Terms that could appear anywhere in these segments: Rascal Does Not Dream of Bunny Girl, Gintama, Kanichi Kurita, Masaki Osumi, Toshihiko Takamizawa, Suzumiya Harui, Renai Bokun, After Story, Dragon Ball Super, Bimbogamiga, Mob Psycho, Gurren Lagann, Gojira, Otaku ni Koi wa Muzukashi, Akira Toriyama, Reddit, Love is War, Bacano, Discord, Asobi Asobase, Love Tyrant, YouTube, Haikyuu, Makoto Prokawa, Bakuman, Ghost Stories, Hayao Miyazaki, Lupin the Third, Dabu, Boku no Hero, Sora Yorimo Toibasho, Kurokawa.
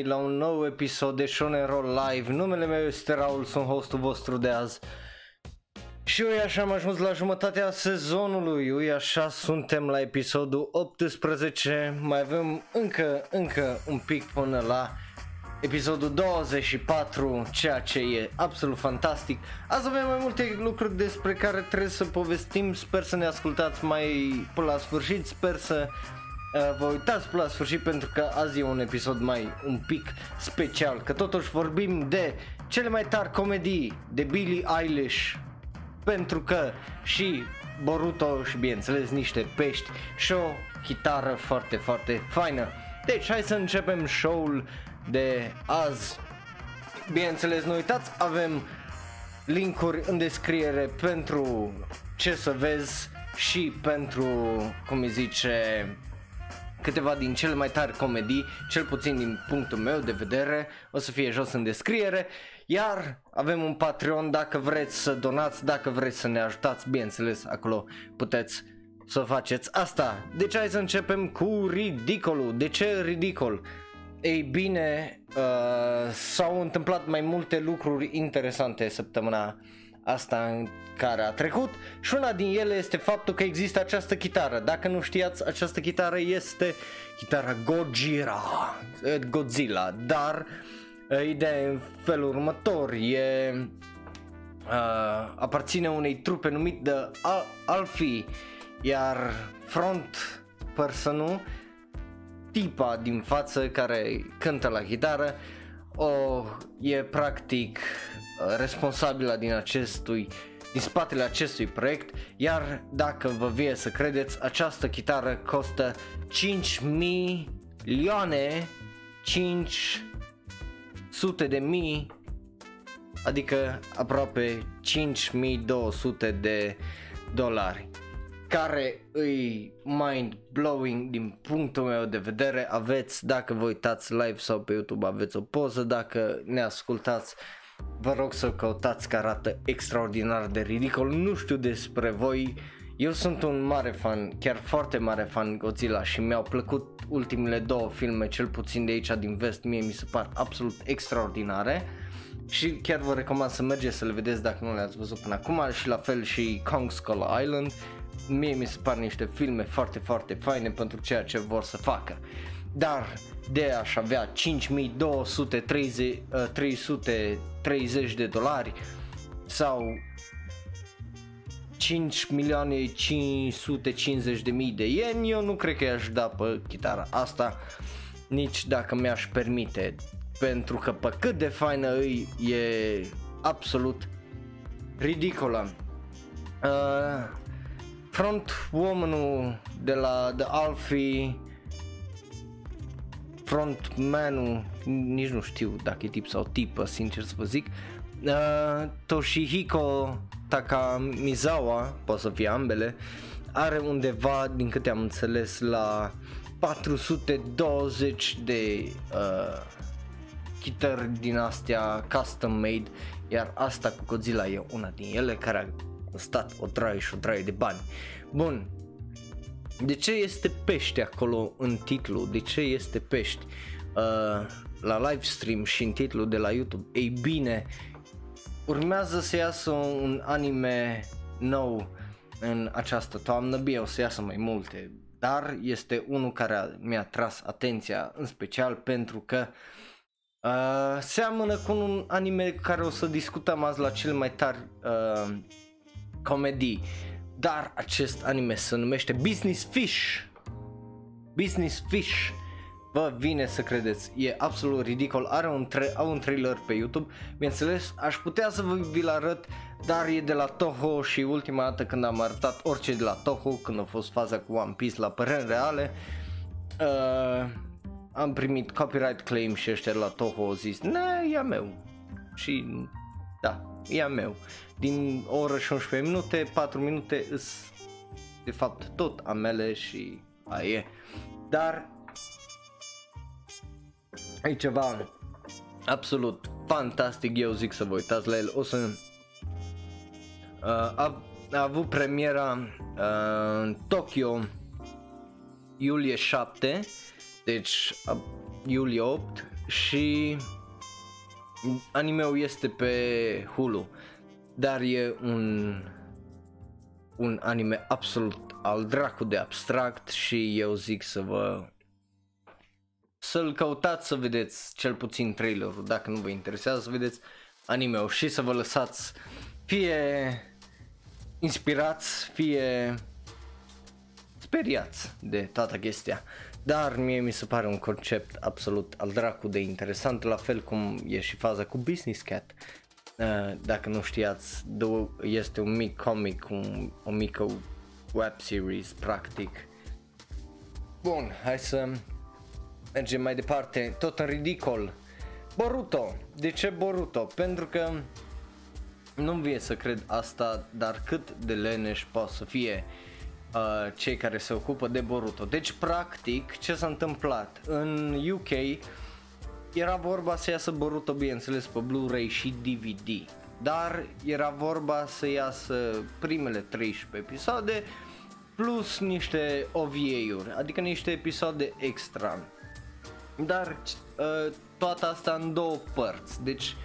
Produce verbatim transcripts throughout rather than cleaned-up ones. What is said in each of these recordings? La un nou episod de Shonen Roll Live. Numele meu este Raul, sunt hostul vostru de azi. Și ui așa am ajuns la jumătatea sezonului. Ui așa suntem la episodul optsprezece. Mai avem încă, încă un pic până la episodul douăzeci și patru, ceea ce e absolut fantastic. Azi avem mai multe lucruri despre care trebuie să povestim. Sper să ne ascultați mai până la sfârșit. Sper să vă uitați până la sfârșit, pentru că azi e un episod mai un pic special, că totuși vorbim de cele mai tari comedii de Billie Eilish, pentru că și Boruto și bineînțeles niște pești și o chitară foarte foarte faină. Deci hai să începem show-ul de azi. Bineînțeles nu uitați, avem linkuri în descriere pentru ce să vezi și pentru, cum îi zice, câteva din cele mai tari comedii, cel puțin din punctul meu de vedere, o să fie jos în descriere. Iar avem un Patreon dacă vreți să donați, dacă vreți să ne ajutați, bineînțeles acolo puteți să faceți asta. Deci hai să începem cu ridicolul. De ce ridicol? Ei bine, uh, s-au întâmplat mai multe lucruri interesante săptămâna asta în care a trecut și una din ele este faptul că există această chitară. Dacă nu știați, această chitară este chitara Gojira, Godzilla, dar ideea e în felul următor, e, uh, apărține unei trupe numit The Alfie, iar front person-ul, tipa din față care cântă la chitară, o, e practic responsabilă din acestui, din spatele acestui proiect, iar dacă vă vie să credeți, această chitară costă cinci milioane, cinci sute de mii, adică aproape cinci mii două sute de dolari, care îi mind-blowing din punctul meu de vedere. Aveți, dacă vă uitați live sau pe YouTube, aveți o poză, dacă ne ascultați, vă rog să o căutați că arată extraordinar de ridicol. Nu știu despre voi, eu sunt un mare fan, chiar foarte mare fan Godzilla și mi-au plăcut ultimele două filme, cel puțin de aici din vest, mie mi se par absolut extraordinare și chiar vă recomand să mergeți să le vedeți dacă nu le-ați văzut până acum, și la fel și Kong Skull Island, mie mi se par niște filme foarte foarte faine pentru ceea ce vor să facă. Dar de aș avea cinci mii două sute treizeci de dolari sau cinci milioane cinci sute cincizeci de mii de ieni, eu nu cred că i-aș da pe chitara asta, nici dacă mi-aș permite, pentru că pe cât de faină îi, e absolut ridicolă. Uh, frontwoman-ul de la The Alfie, frontman-ul, nici nu știu dacă e tip sau tipă, sincer să vă zic, uh, Toshihiko Takamizawa, poate să fie ambele, are undeva, din câte am înțeles, la patru sute douăzeci de uh, chitări din astea custom made, iar asta cu Godzilla e una din ele care a stat o draie și o draie de bani. Bun. De ce este pești acolo în titlu? De ce este pești uh, la live stream și în titlu de la YouTube? Ei bine, urmează să iasă un anime nou în această toamnă, bine o să iasă mai multe, dar este unul care mi-a tras atenția în special pentru că uh, seamănă cu un anime care o să discutăm azi la cele mai tari uh, comedii. Dar acest anime se numește Business Fish. Business Fish. Vă vine să credeți, e absolut ridicol. Are un, tra- au un trailer pe YouTube. Bineînțeles, aș putea să vă vi-l arăt, dar e de la Toho și ultima dată când am arătat orice de la Toho, când a fost faza cu One Piece la păreri reale, uh, am primit copyright claim și ăștia de la Toho au zis, ne, e a meu. Și da, e a meu. Din o oră și unsprezece minute, patru minute îs de fapt tot a mele și aia e. Dar e ceva absolut fantastic, eu zic să vă uitați la el. O să uh, a, a avut premiera uh, în Tokyo iulie șapte, deci uh, iulie opt și anime-ul este pe Hulu, dar e un, un anime absolut al dracu de abstract și eu zic să vă, să-l căutați, să vedeți cel puțin trailerul, dacă nu vă interesează să vedeți anime-ul și să vă lăsați fie inspirați, fie speriați de toată chestia. Dar mie mi se pare un concept absolut al dracu de interesant, la fel cum e și faza cu Business Cat. Dacă nu știați, este un mic comic, un, o mică web series practic. Bun, hai să mergem mai departe, tot în ridicol. Boruto. De ce Boruto? Pentru că nu-mi vie să cred asta, dar cât de leneși poate să fie uh, cei care se ocupă de Boruto. Deci practic ce s-a întâmplat în U K, era vorba să iasă Boruto, bineînțeles, pe Blu-ray și D V D, dar era vorba să iasă primele treisprezece episoade plus niște O V A-uri, adică niște episoade extra, dar uh, toată asta în două părți, deci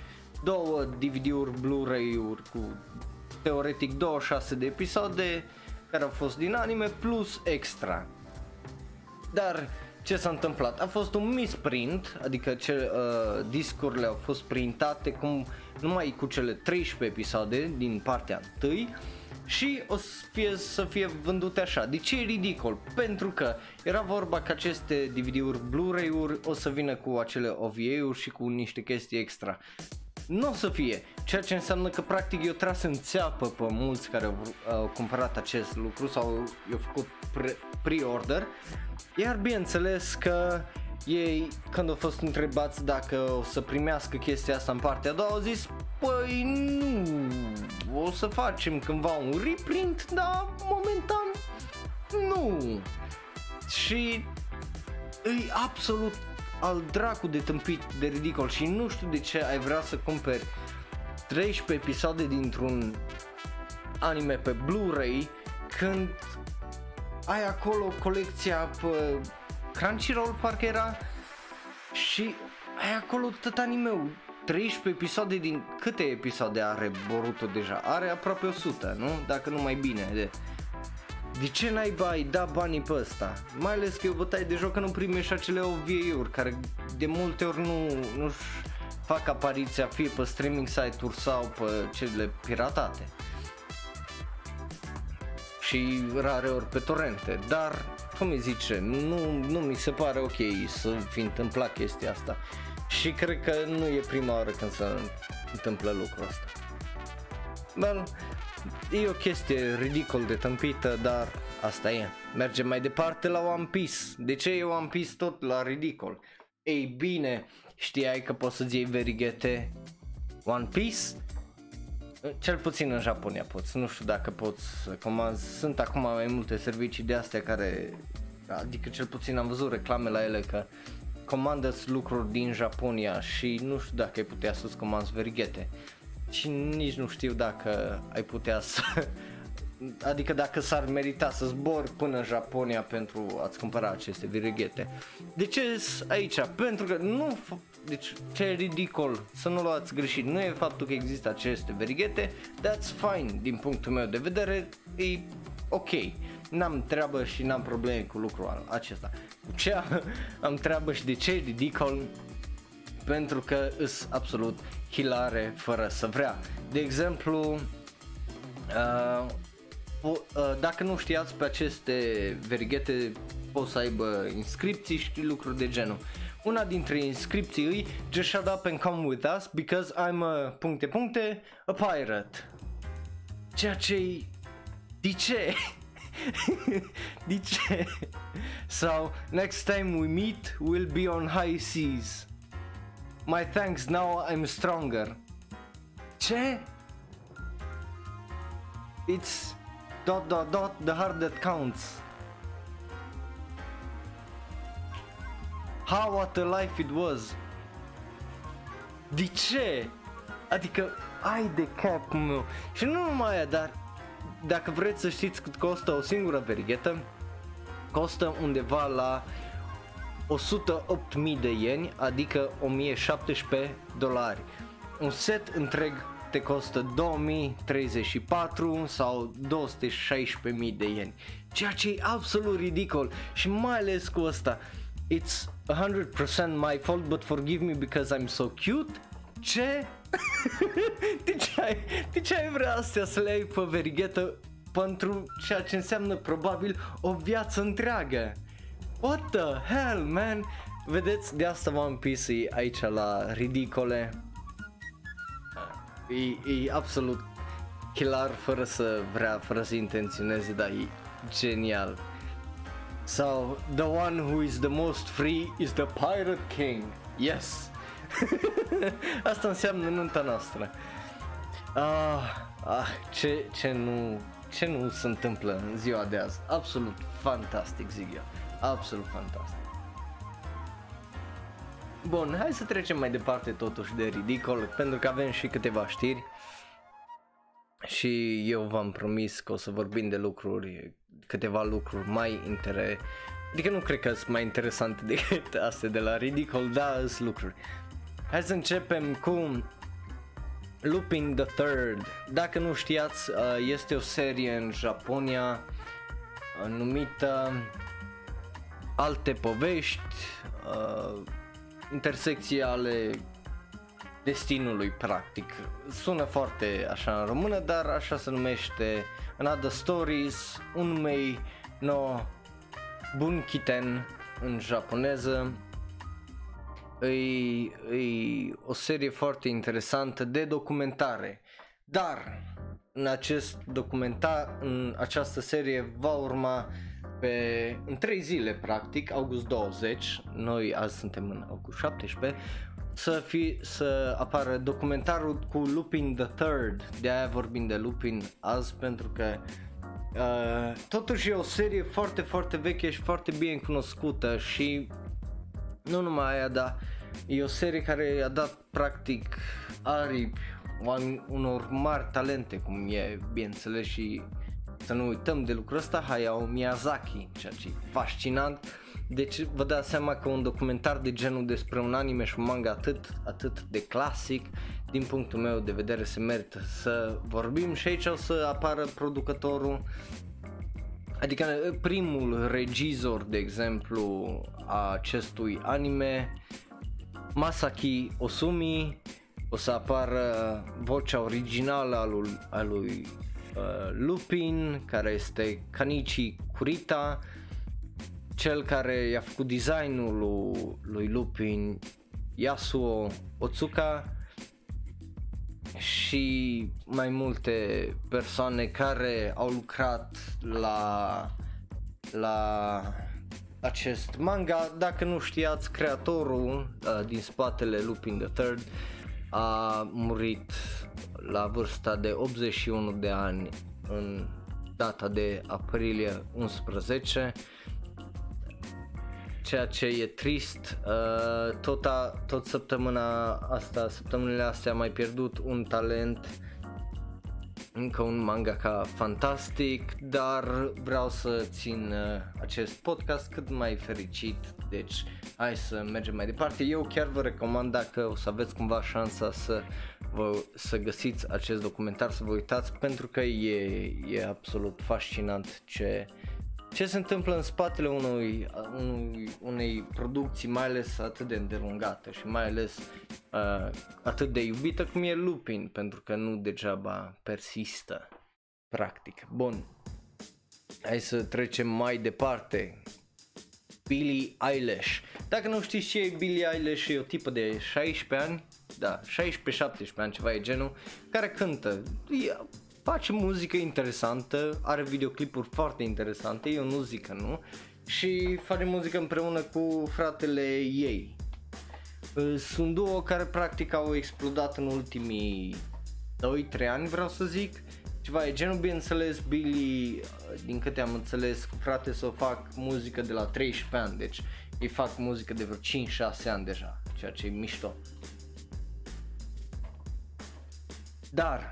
două D V D-uri, Blu-ray-uri cu teoretic douăzeci și șase de episoade care au fost din anime plus extra. Dar ce s-a întâmplat? A fost un misprint, adică ce, uh, discurile au fost printate cum, numai cu cele treisprezece episoade din partea întâi și o să fie, să fie vândute așa. De ce e ridicol? Pentru că era vorba că aceste D V D-uri, Blu-ray-uri o să vină cu acele O V A-uri și cu niște chestii extra. Nu o să fie, ceea ce înseamnă că practic eu tras în țeapă pe mulți care au, au cumpărat acest lucru sau i-au făcut pre- pre-order, iar bineînțeles că ei, când au fost întrebați dacă o să primească chestia asta în partea a doua, au zis, păi nu, o să facem cândva un reprint, dar momentan nu. Și e absolut al dracu de tâmpit, de ridicol, și nu știu de ce ai vrea să cumperi treisprezece episoade dintr-un anime pe Blu-ray când ai acolo colecția pe Crunchyroll, parcă era, și ai acolo tot anime-ul, treisprezece episoade. Din câte episoade are Boruto deja? Are aproape o sută, nu? Dacă nu mai bine. De De ce naiba ai da banii pe ăsta? Mai ales că e o bătaie de joc că nu primești acele O V A-uri care de multe ori nu, nu fac apariția fie pe streaming site-uri sau pe cele piratate și rare ori pe torrente, dar cum îi zice, nu, nu mi se pare ok să fi întâmplat chestia asta și cred că nu e prima oară când se întâmplă lucrul ăsta. Bun. E o chestie ridicol de tâmpită, dar asta e. Mergem mai departe la One Piece. De ce e One Piece tot la ridicol? Ei bine, știai că poți să-ți iei verighete One Piece? Cel puțin în Japonia poți, nu știu dacă poți să comanzi. Sunt acum mai multe servicii de astea care, adică cel puțin am văzut reclame la ele că comandă-ți lucruri din Japonia și nu știu dacă ai putea să-ți comanzi verighete. Și nici nu știu dacă ai putea să, adică dacă s-ar merita să zbori până în Japonia pentru a-ți cumpăra aceste verighete. De ce aici? Pentru că nu, deci ce e ridicol, să nu luați greșit, nu e faptul că există aceste verighete, that's fine, din punctul meu de vedere, e ok. N-am treabă și n-am probleme cu lucrul acesta. Cu ce am treabă și de ce e ridicol? Pentru că îs absolut hilare fără să vrea. De exemplu, uh, po- uh, dacă nu știați, pe aceste verighete pot să aibă inscripții și lucruri de genul. Una dintre inscripții îi "Just shut up and come with us because I'm a puncte puncte a pirate". Ceea ce-i... De ce? De ce? Sau "Next time we meet we'll be on high seas. My thanks, now I'm stronger". Ce? It's dot dot dot the heart that counts. How what a life it was. De ce? Adică ai de capul meu. Și nu numai aia, dar dacă vreți să știți cât costă o singură verighetă, costă undeva la o sută opt mii de ieni, adică o mie șaptesprezece dolari. Un set întreg te costă două mii treizeci și patru sau două sute șaisprezece mii de ieni, ceea ce e absolut ridicol și mai ales cu ăsta. It's one hundred percent my fault, but forgive me because I'm so cute. Ce? De ce ai, de ce ai vrea astea să le ai pe verighetă pentru ceea ce înseamnă probabil o viață întreagă? What the hell, man? Vedeți, de asta One Piece e aici la ridicole. E, e absolut hilar, fără să vrea, fără să intenționeze, dar e genial. Sau, the one who is the most free is the Pirate King. Yes! Asta înseamnă nunta noastră. Ah, ah ce, ce, nu, ce nu se întâmplă în ziua de azi. Absolut fantastic, zic eu. Absolut fantastic. Bun, hai să trecem mai departe totuși de ridicol, pentru că avem și câteva știri. Și eu v-am promis că o să vorbim de lucruri, câteva lucruri mai interesante. Adică nu cred că sunt mai interesante decât astea de la ridicol, dar sunt lucruri. Hai să începem cu Lupin the Third. Dacă nu știați, este o serie în Japonia numită Alte povești, intersecții ale destinului, practic. Sună foarte așa în română, dar așa se numește. Another Stories, Unmei no Bunkiten în japoneză. E, e o serie foarte interesantă de documentare, dar în acest documentar, în această serie va urma pe, în trei zile, practic, august douăzeci, noi azi suntem în august șaptesprezece, să, fi, să apară documentarul cu Lupin the Third. De aia vorbim de Lupin azi, pentru că uh, totuși e o serie foarte, foarte veche și foarte bine cunoscută. Și nu numai aia, dar e o serie care a dat practic aripi unor mari talente, cum e, bineînțeles, și să nu uităm de lucrul ăsta, Hayao Miyazaki, ceea ce e fascinant. Deci vă dați seama că un documentar de genul despre un anime și un manga atât, atât de clasic, din punctul meu de vedere, se merită să vorbim. Și aici o să apară producătorul, adică primul regizor, de exemplu, a acestui anime, Masaki Osumi. O să apară vocea originală a lui, a lui uh, Lupin, care este Kanichi Kurita, cel care i-a făcut designul lui, lui Lupin, Yasuo Otsuka, și mai multe persoane care au lucrat la, la acest manga. Dacă nu știați, creatorul uh, din spatele Lupin the Third a murit la vârsta de optzeci și unu de ani în data de aprilie unsprezece, ceea ce e trist. uh, tot, a, tot săptămâna asta, săptămânile astea am mai pierdut un talent, încă un mangaka fantastic, dar vreau să țin uh, acest podcast cât mai fericit, deci hai să mergem mai departe. Eu chiar vă recomand, dacă o să aveți cumva șansa să, vă, să găsiți acest documentar, să vă uitați, pentru că e, e absolut fascinant ce, ce se întâmplă în spatele unui, unui, unei producții, mai ales atât de îndelungată și mai ales uh, atât de iubită cum e Lupin, pentru că nu degeaba persistă, practic. Bun, hai să trecem mai departe. Billie Eilish. Dacă nu știți ce e Billie Eilish, e o tipă de șaisprezece ani, da, șaisprezece șaptesprezece ani, ceva e genul, care cântă, e, face muzică interesantă, are videoclipuri foarte interesante, eu nu zic că nu, și face muzică împreună cu fratele ei. Sunt două care practic au explodat în ultimii doi trei ani, vreau să zic. Ceva e genul, bineînțeles, Billie, din câte am înțeles, cu frate s-o fac muzică de la treisprezece ani, deci ei fac muzică de vreo cinci șase ani deja, ceea ce e mișto. Dar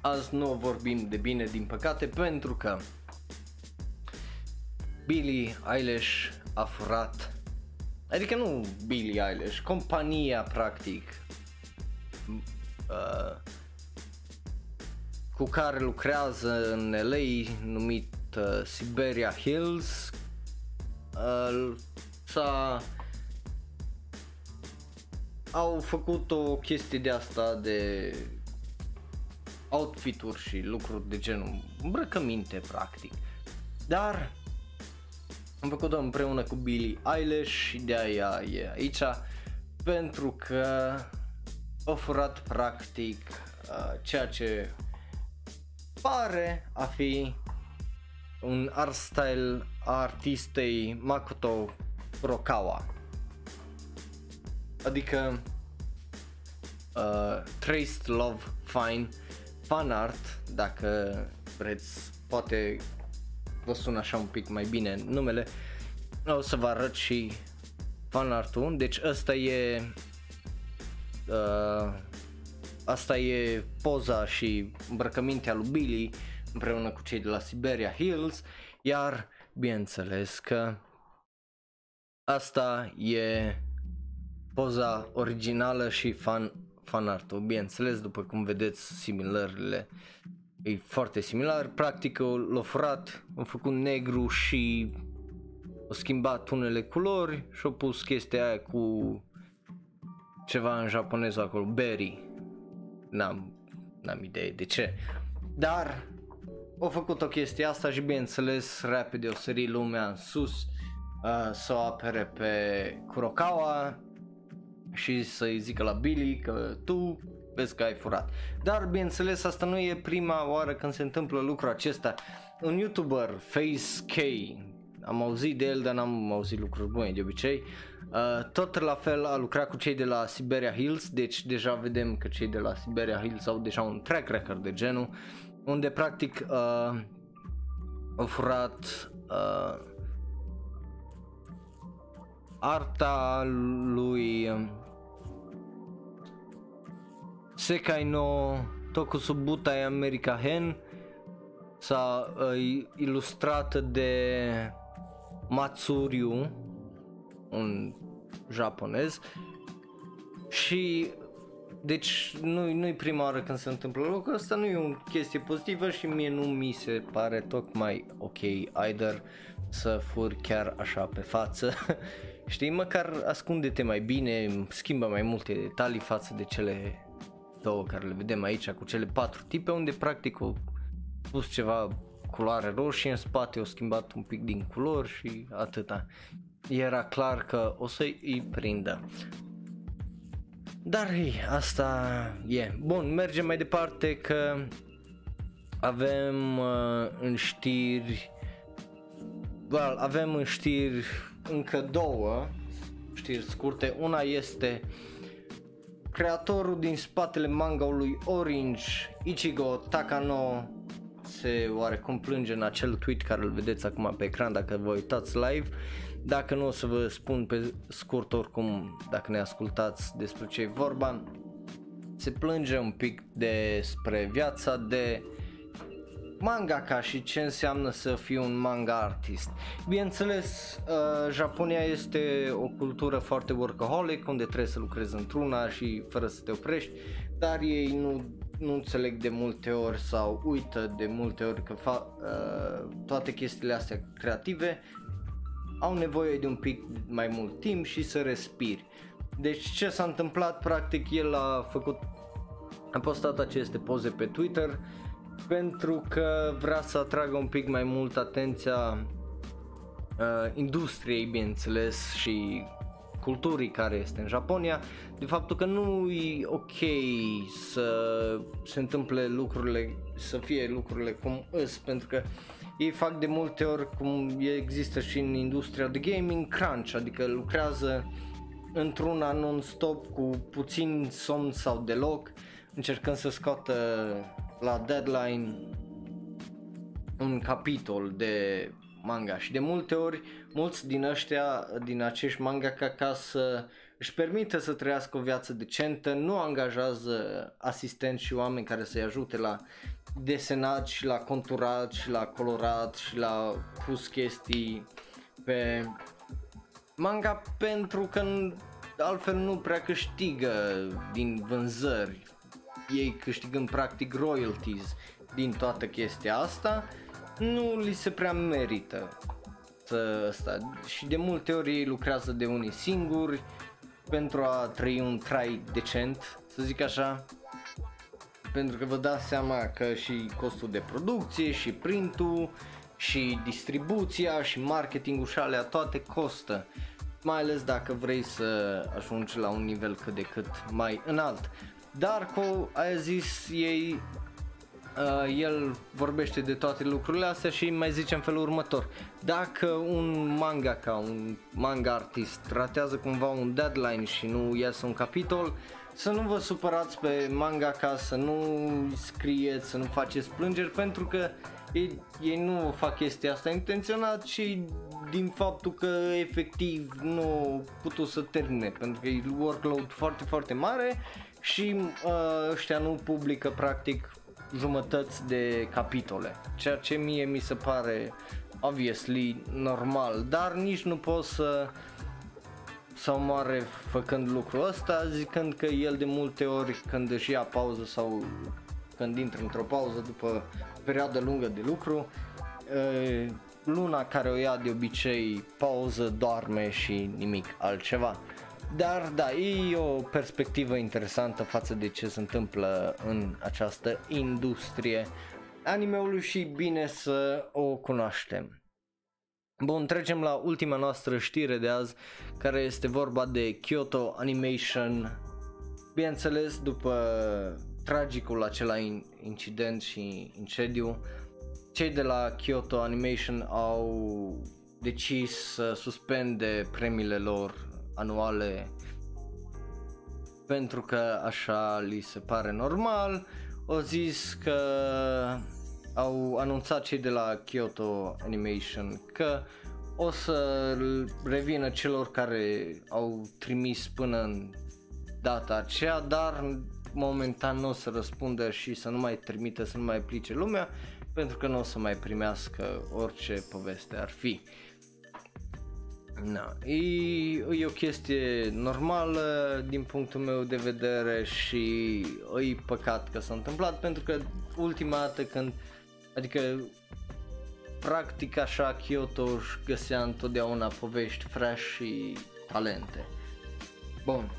azi nu vorbim de bine, din păcate, pentru că Billie Eilish a furat Adică nu Billie Eilish, compania practic uh, cu care lucrează în L A, numit uh, Siberia Hills, uh, s-a, au făcut o chestie de asta de outfituri și lucruri de genul, îmbrăcăminte practic, dar am făcut-o împreună cu Billie Eilish și de aia e aici, pentru că a furat practic uh, ceea ce pare a fi un art style a artistei Makoto Prokawa, adică uh, Traced Love Fine Fan Art, dacă vreți, poate vă sună așa un pic mai bine numele, o să vă arăt și fan art-ul. Deci asta e uh, asta e poza și îmbrăcămintea lui Billie împreună cu cei de la Siberia Hills, iar bineînțeles că asta e poza originală și fan, fan art-ul, bineînțeles, după cum vedeți similările. E foarte similar, practic l-a furat, a făcut negru și a schimbat unele culori și a pus chestia aia cu ceva în japoneză acolo, berry, n-am, n-am idee de ce, dar a făcut o chestie asta și bineînțeles repede o sări lumea în sus uh, să o apere pe Kurokawa și să-i zică la Billie că tu vezi că ai furat. Dar bineînțeles asta nu e prima oară când se întâmplă lucrul acesta. Un YouTuber, FaceK, am auzit de el, dar n-am auzit lucruri bune de obicei, uh, tot la fel a lucrat cu cei de la Siberia Hills, deci deja vedem că cei de la Siberia Hills au deja un track record de genul, unde practic uh, au furat uh, arta lui Sekai no Tokusubutai America Hen, s-a uh, ilustrat de Matsuryu, un japonez, și deci nu, nu-i prima oară când se întâmplă lucrul ăsta, nu e o chestie pozitivă și mie nu mi se pare tocmai ok either să furi chiar așa pe față. Știi, măcar ascunde-te mai bine, schimbă mai multe detalii față de cele două care le vedem aici, cu cele patru tipe, unde practic au pus ceva culoare roșie în spate, au schimbat un pic din culori și atâta. Era clar că o să-i îi prindă. Dar hei, asta e. Bun, mergem mai departe că avem uh, în știri, well, avem în știri încă două știri scurte. Una este creatorul din spatele manga-ului Orange, Ichigo Takano, se oarecum plânge în acel tweet care îl vedeți acum pe ecran dacă vă uitați live. Dacă nu, o să vă spun pe scurt oricum, dacă ne ascultați, despre ce e vorba. Se plânge un pic despre viața de mangaka și ce înseamnă să fii un manga artist. Bineînțeles, uh, Japonia este o cultură foarte workaholic, unde trebuie să lucrezi într-una și fără să te oprești, dar ei nu, nu înțeleg de multe ori sau uită de multe ori că fa- uh, toate chestiile astea creative au nevoie de un pic mai mult timp și să respiri. Deci ce s-a întâmplat, practic el a făcut, a postat aceste poze pe Twitter pentru că vrea să atragă un pic mai mult atenția uh, industriei, bineînțeles, și culturii care este în Japonia, de faptul că nu e ok să se întâmple lucrurile, să fie lucrurile cum îs, pentru că ei fac de multe ori, cum există și în industria de gaming, crunch, adică lucrează într-una non-stop cu puțin somn sau deloc, încercând să scoată la deadline un capitol de manga și de multe ori mulți din ăștia, din acești mangaka, ca să își permită să trăiască o viață decentă, nu angajează asistenți și oameni care să-i ajute la desenat și la conturat și la colorat și la pus chestii pe manga pentru că altfel nu prea câștigă din vânzări, ei câștigând practic royalties din toată chestia asta, nu li se prea merită să, asta. Și de multe ori ei lucrează de unii singuri pentru a trăi un trai decent, să zic așa, pentru că vă dați seama că și costul de producție și printul și distribuția și marketingul și alea toate costă, mai ales dacă vrei să ajungi la un nivel cât de cât mai înalt. Darko a zis ei, uh, el vorbește de toate lucrurile astea și mai zice în felul următor: dacă un mangaka, un manga artist ratează cumva un deadline și nu iasă un capitol, să nu vă supărați pe mangaka, să nu scrieți, să nu faceți plângeri, pentru că ei, ei nu fac chestia asta intenționat, ci din faptul că efectiv nu au putut să termine, pentru că e workload foarte, foarte mare și uh, ăștia nu publică practic jumătăți de capitole, ceea ce mie mi se pare obviously normal, dar nici nu pot să sau moare făcând lucrul ăsta, zicând că el de multe ori când își ia pauză sau când intră într-o pauză după perioadă lungă de lucru, e, luna care o ia de obicei pauză, doarme și nimic altceva. Dar da, e o perspectivă interesantă față de ce se întâmplă în această industrie anime-ului și bine să o cunoaștem. Bun, trecem la ultima noastră știre de azi, care este vorba de Kyoto Animation. Bineînțeles, după tragicul acela incident și incendiu, cei de la Kyoto Animation au decis să suspende premiile lor anuale, pentru că așa li se pare normal. Au zis că au anunțat cei de la Kyoto Animation că o să revină celor care au trimis până în data aceea, dar momentan nu o să răspundă și să nu mai trimită, să nu mai aplice lumea, pentru că nu o să mai primească orice poveste ar fi. Na, e, e o chestie normală din punctul meu de vedere și e păcat că s-a întâmplat, pentru că ultima dată când, adică practic așa Kyoto își găsea întotdeauna povești fresh și talente. Bun,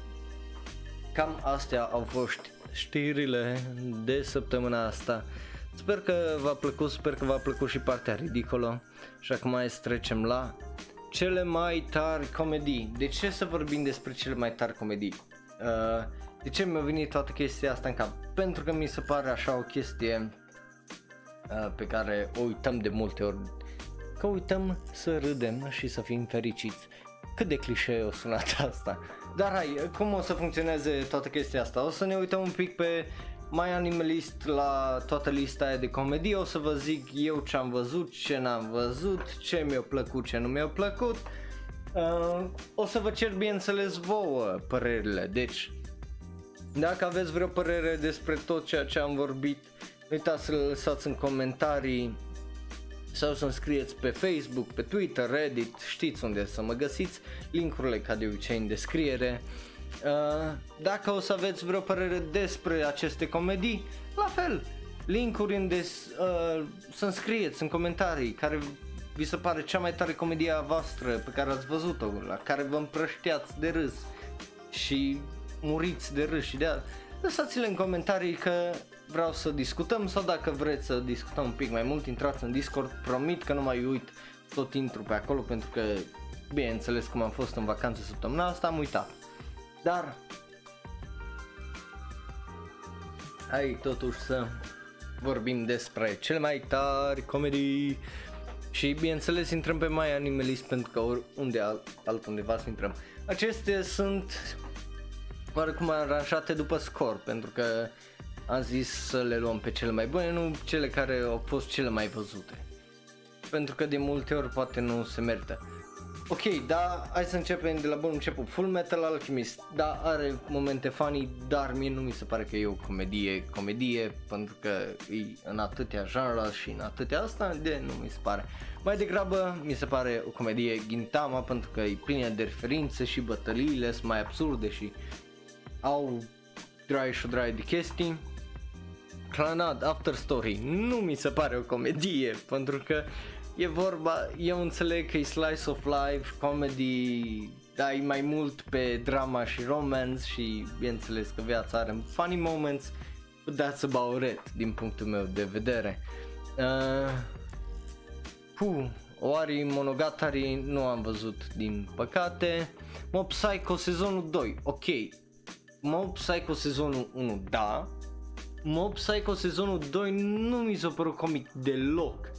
cam astea au fost știrile de săptămâna asta. Sper că v-a plăcut, sper că v-a plăcut și partea ridicolo. Și acum hai să trecem la cele mai tari comedii. De ce să vorbim despre cele mai tari comedii? Uh, de ce mi-a venit toată chestia asta în cap? Pentru că mi se pare așa o chestie pe care o uităm de multe ori, că uităm să râdem și să fim fericiți. Cât de clișee o sunat asta, dar hai, cum o să funcționeze toată chestia asta? O să ne uităm un pic pe My Animalist, la toată lista aia de comedii, o să vă zic eu ce am văzut, ce n-am văzut, ce mi-a plăcut, ce nu mi-a plăcut. Uh, o să vă cer bineînțeles vouă părerile, deci dacă aveți vreo părere despre tot ceea ce am vorbit, nu uitați să le lăsați în comentarii sau să-mi scrieți pe Facebook, pe Twitter, Reddit, știți unde să mă găsiți, linkurile ca de obicei în descriere. Dacă o să aveți vreo părere despre aceste comedii, la fel, linkuri în des, să-mi scrieți în comentarii care vi se pare cea mai tare comedia voastră pe care ați văzut-o, la care vă împrășteați de râs și muriți de râs și de alt. Lăsați-le în comentarii că vreau să discutăm, sau dacă vreți să discutăm un pic mai mult, intrați în Discord, promit că nu mai uit, tot intru pe acolo, pentru că, bineînțeles, cum am fost în vacanță săptămâna asta, am uitat. Dar hai totuși să vorbim despre cele mai tari comedii și, bineînțeles, intrăm pe My Animalist, pentru că oriunde altundeva să intrăm. Acestea sunt oarecum aranjate după scor, pentru că am zis să le luăm pe cele mai bune, nu cele care au fost cele mai văzute, pentru că de multe ori poate nu se merită. Ok, da, hai să începem de la bun început. Fullmetal Alchemist, da, are momente funny, dar mie nu mi se pare că e o comedie, comedie, pentru că e în atâtea genre și în atâtea asta, de nu mi se pare. Mai degrabă mi se pare o comedie Gintama, pentru că e plină de referințe și bătăliile sunt mai absurde și au dry și dry de chestii. Clanat, After Story, nu mi se pare o comedie, pentru că e vorba, eu înțeleg că e slice of life, comedy, dai mai mult pe drama și romance și bineînțeles că viața are funny moments, but that's about it, din punctul meu de vedere. Uh, puh, Owari Monogatari nu am văzut, din păcate. Mob Psycho sezonul doi, ok. Mob Psycho sezonul unu, da. Mob Psycho sezonul doi nu mi s-a părut comic deloc.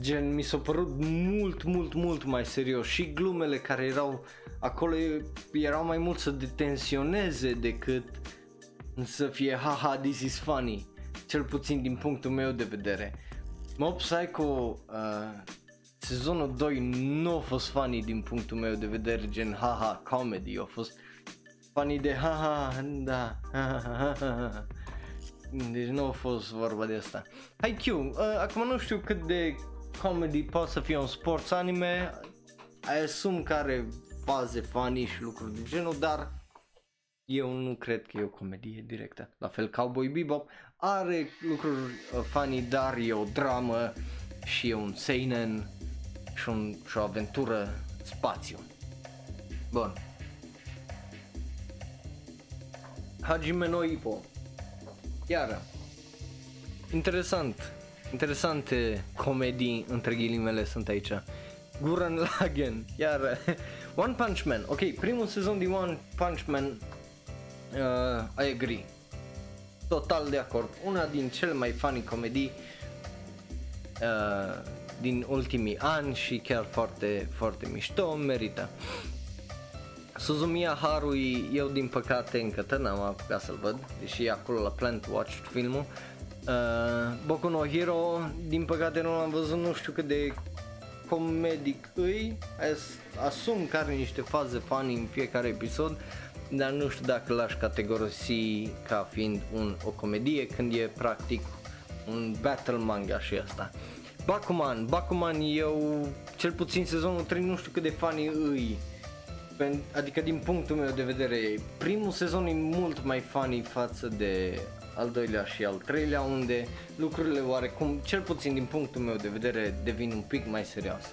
Gen, mi s-a părut mult, mult, mult mai serios și glumele care erau acolo erau mai mult să detensioneze decât să fie haha, this is funny, cel puțin din punctul meu de vedere. Mob Psycho uh, sezonul doi nu a fost funny din punctul meu de vedere, gen haha, comedy, a fost funny de haha, da, haha. Deci nu a fost vorba de asta. Haikyuu, uh, acum nu știu cât de comedy poate să fie un sports anime. Asum că are faze funny și lucruri de genul, dar eu nu cred că e o comedie directă. La fel Cowboy Bebop are lucruri funny, dar e o dramă și e un seinen și, un, și o aventură spațiu. Bun, Hajime no Ippo. Iară, interesant, interesante comedii între ghilimele sunt aici. Gurren Lagann, iară. One Punch Man, ok, primul sezon din One Punch Man, uh, I agree, total de acord, una din cele mai funny comedii uh, din ultimii ani și chiar foarte, foarte mișto, merită. Suzumiya Harui, eu din păcate încă n-am apucat să-l văd, deși e acolo la plan to watch filmul. uh, Boku no Hero, din păcate nu l-am văzut, nu știu cât de comedic îi, asum că are niște faze funny în fiecare episod, dar nu știu dacă l-aș categorisi ca fiind un, o comedie când e practic un battle manga și asta. Bakuman, Bakuman eu, cel puțin sezonul trei, nu știu cât de funny îi. Adică din punctul meu de vedere, primul sezon e mult mai funny față de al doilea și al treilea, unde lucrurile oarecum, cel puțin din punctul meu de vedere, devin un pic mai serioase.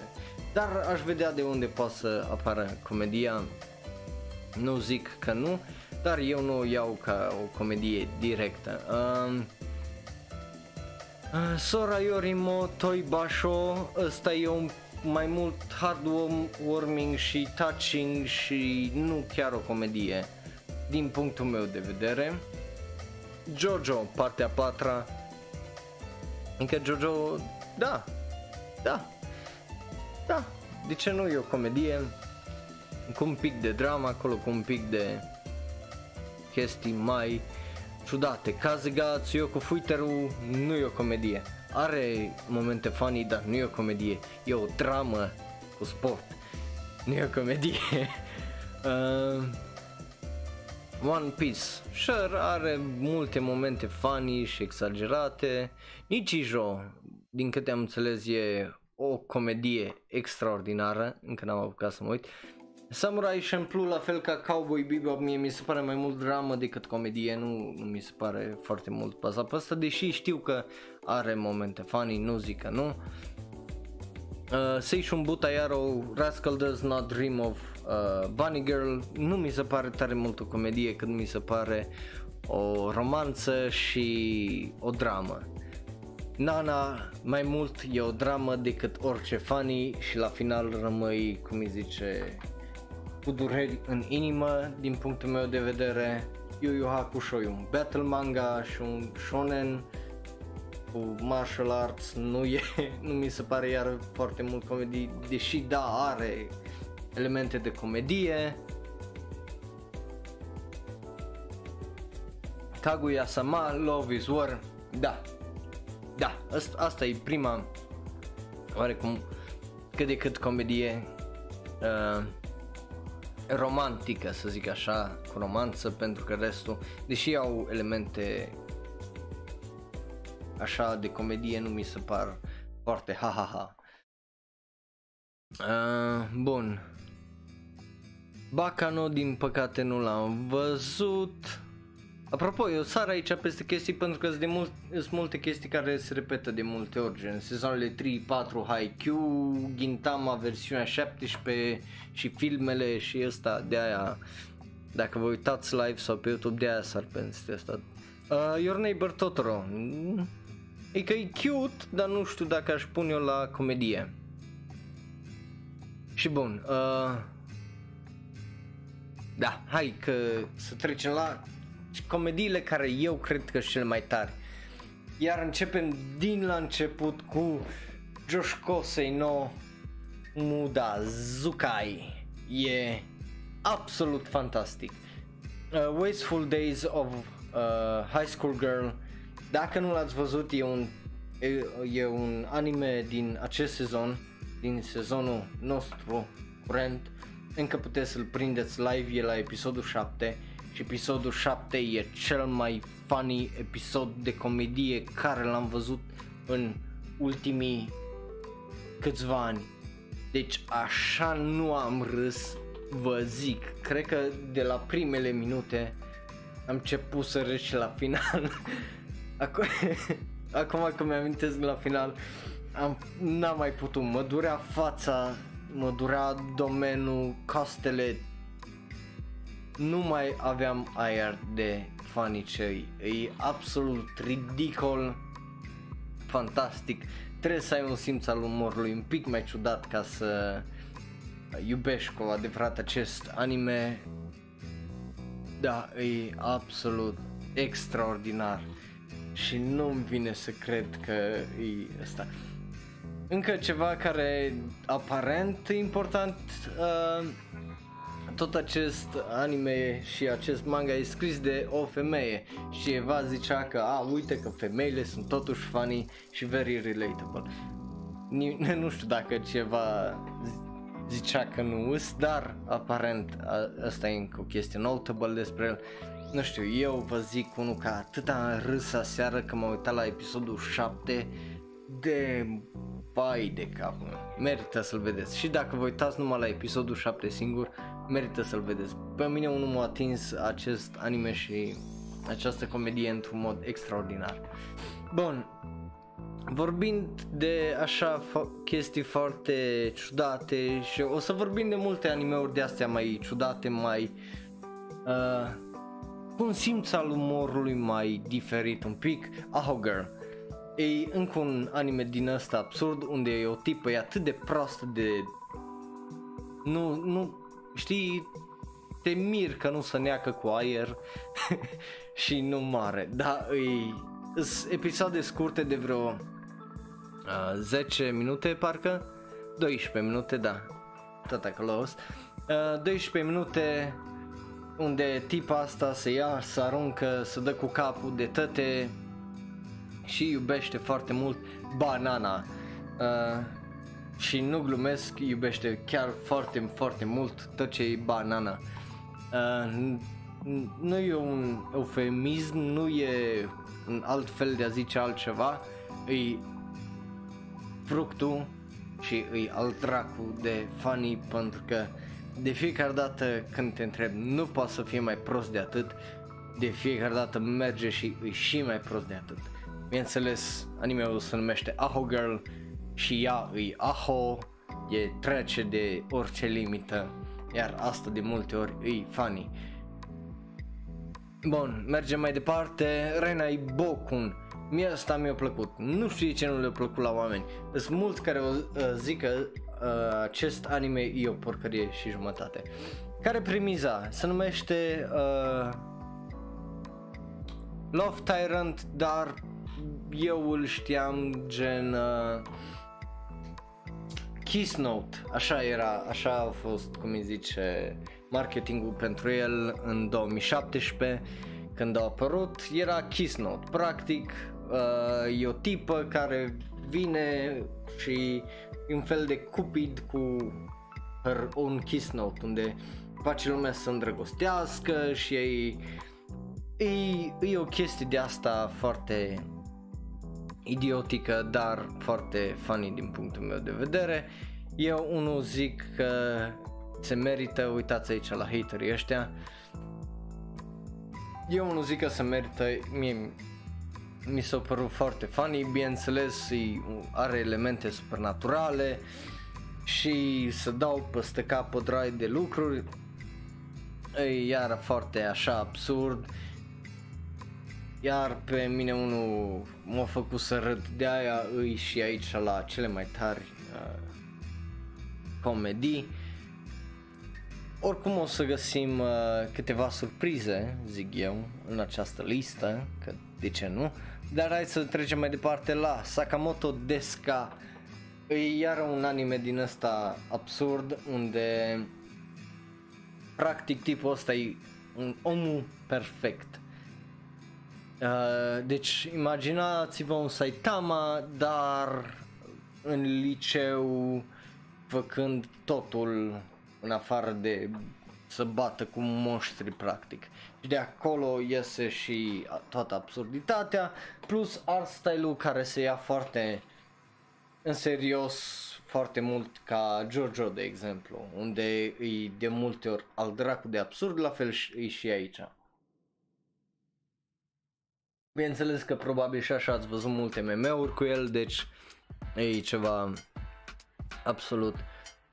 Dar aș vedea de unde poate să apară comedia, nu zic că nu, dar eu nu o iau ca o comedie directă. Um, uh, Sora Yorimo Toibasho, ăsta e un mai mult heartwarming și touching și nu chiar o comedie din punctul meu de vedere. Jojo, partea a patra, încă Jojo, da, da, da, de ce nu, e o comedie cu un pic de drama acolo, cu un pic de chestii mai ciudate. Kazega Tsuyoko Fuiteru nu e o comedie. Are momente funny, dar nu e o comedie, e o dramă cu sport, nu e o comedie. uh, One Piece, sure, are multe momente funny și exagerate. Nichijo, din câte am înțeles, e o comedie extraordinară, încă n-am apucat să mă uit. Samurai Champloo, la fel ca Cowboy Bebop, mie mi se pare mai mult dramă decât comedie, nu, nu mi se pare foarte mult bazat pe asta, deși știu că are momente funny, nu zic că nu. Uh, Seishun Butai Arrow, Rascal Does Not Dream of uh, Bunny Girl, nu mi se pare tare mult o comedie, cât mi se pare o romanță și o dramă. Nana, mai mult e o dramă decât orice funny și la final rămâi, cum îi zice, cu dureri în inimă, din punctul meu de vedere. Yu Yu Hakusho e un battle manga și un shonen cu martial arts, nu e, nu mi se pare iar foarte mult comedie, deși da, are elemente de comedie. Kaguya-sama, Love is War, da, da, asta, asta e prima oarecum cât de cât comedie uh, romantică, să zic așa, cu romanță, pentru că restul, deși au elemente așa de comedie, nu mi se par foarte ha-ha-ha. Uh, bun. Bacano, din păcate, nu l-am văzut. Apropo, eu sar aici peste chestii pentru că sunt, de mult, sunt multe chestii care se repetă de multe ori, gen sezoanele trei patru, Haikyuu, Gintama versiunea șaptesprezece și filmele și ăsta, de aia, dacă vă uitați live sau pe YouTube, de aia sar peste asta. Uh, Your Neighbor Totoro, e că e cute, dar nu știu dacă aș pune-o la comedie. Și bun, uh, da, hai că să trecem la comediile care eu cred că sunt cele mai tari. Iar începem din la început cu Joshikosei no Mudazukai. E absolut fantastic. uh, Wasteful Days of uh, High School Girl. Dacă nu l-ați văzut, e un, e, e un anime din acest sezon, din sezonul nostru curent. Încă puteți să-l prindeți live, e la episodul șapte. Și episodul șapte e cel mai funny episod de comedie care l-am văzut în ultimii câțiva ani. Deci așa nu am râs, vă zic. Cred că de la primele minute am început să râs și la final. Acum, acum că mi-amintesc la final, am, n-am mai putut. Mă durea fața, mă durea abdomenul, costele. Nu mai aveam aer de fanicei, e absolut ridicol, fantastic. Trebuie să ai un simț al umorului un pic mai ciudat ca să iubești cu adevărat acest anime. Da, e absolut extraordinar și nu-mi vine să cred că e ăsta. Încă ceva care aparent e important, uh, tot acest anime și acest manga e scris de o femeie și Eva zicea că, a, uite că femeile sunt totuși funny și very relatable. Ni- nu știu dacă ceva zicea că nu îs, dar aparent asta e încă o chestie notable despre el. Nu știu, eu vă zic unul că atâta am râs aseară că m-am uitat la episodul șapte de... pai de capul. Merită să-l vedeți. Și dacă vă uitați numai la episodul șapte singur, merită să-l vedeți. Pe mine unul m-a atins acest anime și această comedie într-un mod extraordinar. Bun. Vorbind de așa fo- chestii foarte ciudate, și o să vorbim de multe anime-uri de astea mai ciudate, mai uh, cu un simț al umorului mai diferit un pic. Aho Girl. E încă un anime din ăsta absurd, unde e o tipă, e atât de proastă de... Nu, nu, știi, te mir că nu se neacă cu aer și nu mare, dar e... Sunt episoade scurte de vreo uh, zece minute parcă, doisprezece minute, da, tot acolo. uh, doisprezece minute unde tipa asta se ia, se aruncă, se dă cu capul de tăte și iubește foarte mult banana. uh, Și nu glumesc, iubește chiar foarte, foarte mult tot ce e banana. uh, Nu e un eufemism, nu e un alt fel de a zice altceva. E fructul și e al dracu de funny, pentru că de fiecare dată când te întreb, nu poate să fie mai prost de atât, de fiecare dată merge și e și mai prost de atât. Bineînțeles, anime-ul se numește Aho Girl și ea îi Aho, e trece de orice limită, iar asta de multe ori îi funny. Bun, mergem mai departe, Renai Bokun. Mie asta mi-a plăcut, nu știu ce nu le-a plăcut la oameni. Sunt mulți care o zic că uh, acest anime e o porcărie și jumătate. Care premiza? Se numește uh, Love Tyrant, dar... eu îl știam gen uh, Kiss Note, așa era, așa a fost, cum îi zice, marketingul pentru el în două mii șaptesprezece când a apărut, era Kiss Note. Practic uh, e o tipă care vine și e un fel de cupid cu Her Own Kiss Note, unde face lumea să îndrăgostească și ei, ei, e o chestie de asta foarte idiotică, dar foarte funny din punctul meu de vedere. Eu unul zic că se merită, uitați aici la haterii ăștia, eu nu zic că se merită, mie mi s-a părut foarte funny, bineînțeles are elemente supernaturale și se dau peste cap o draie de lucruri, e iar foarte așa absurd, iar pe mine unul m-a făcut să râd, de aia îi și aici la cele mai tari uh, comedii. Oricum o să găsim uh, câteva surprize, zic eu, în această listă, că de ce nu? Dar hai să trecem mai departe la Sakamoto Desuka. E iară un anime din ăsta absurd, unde practic tipul ăsta e un omul perfect. Uh, deci imaginați-vă un Saitama, dar în liceu, făcând totul în afară de să bată cu monștri practic. Și de acolo iese și toată absurditatea, plus art style-ul care se ia foarte în serios, foarte mult ca Jojo de exemplu, unde e de multe ori al dracu de absurd, la fel e și aici. Bineînțeles că probabil și așa ați văzut multe meme-uri cu el, deci e ceva absolut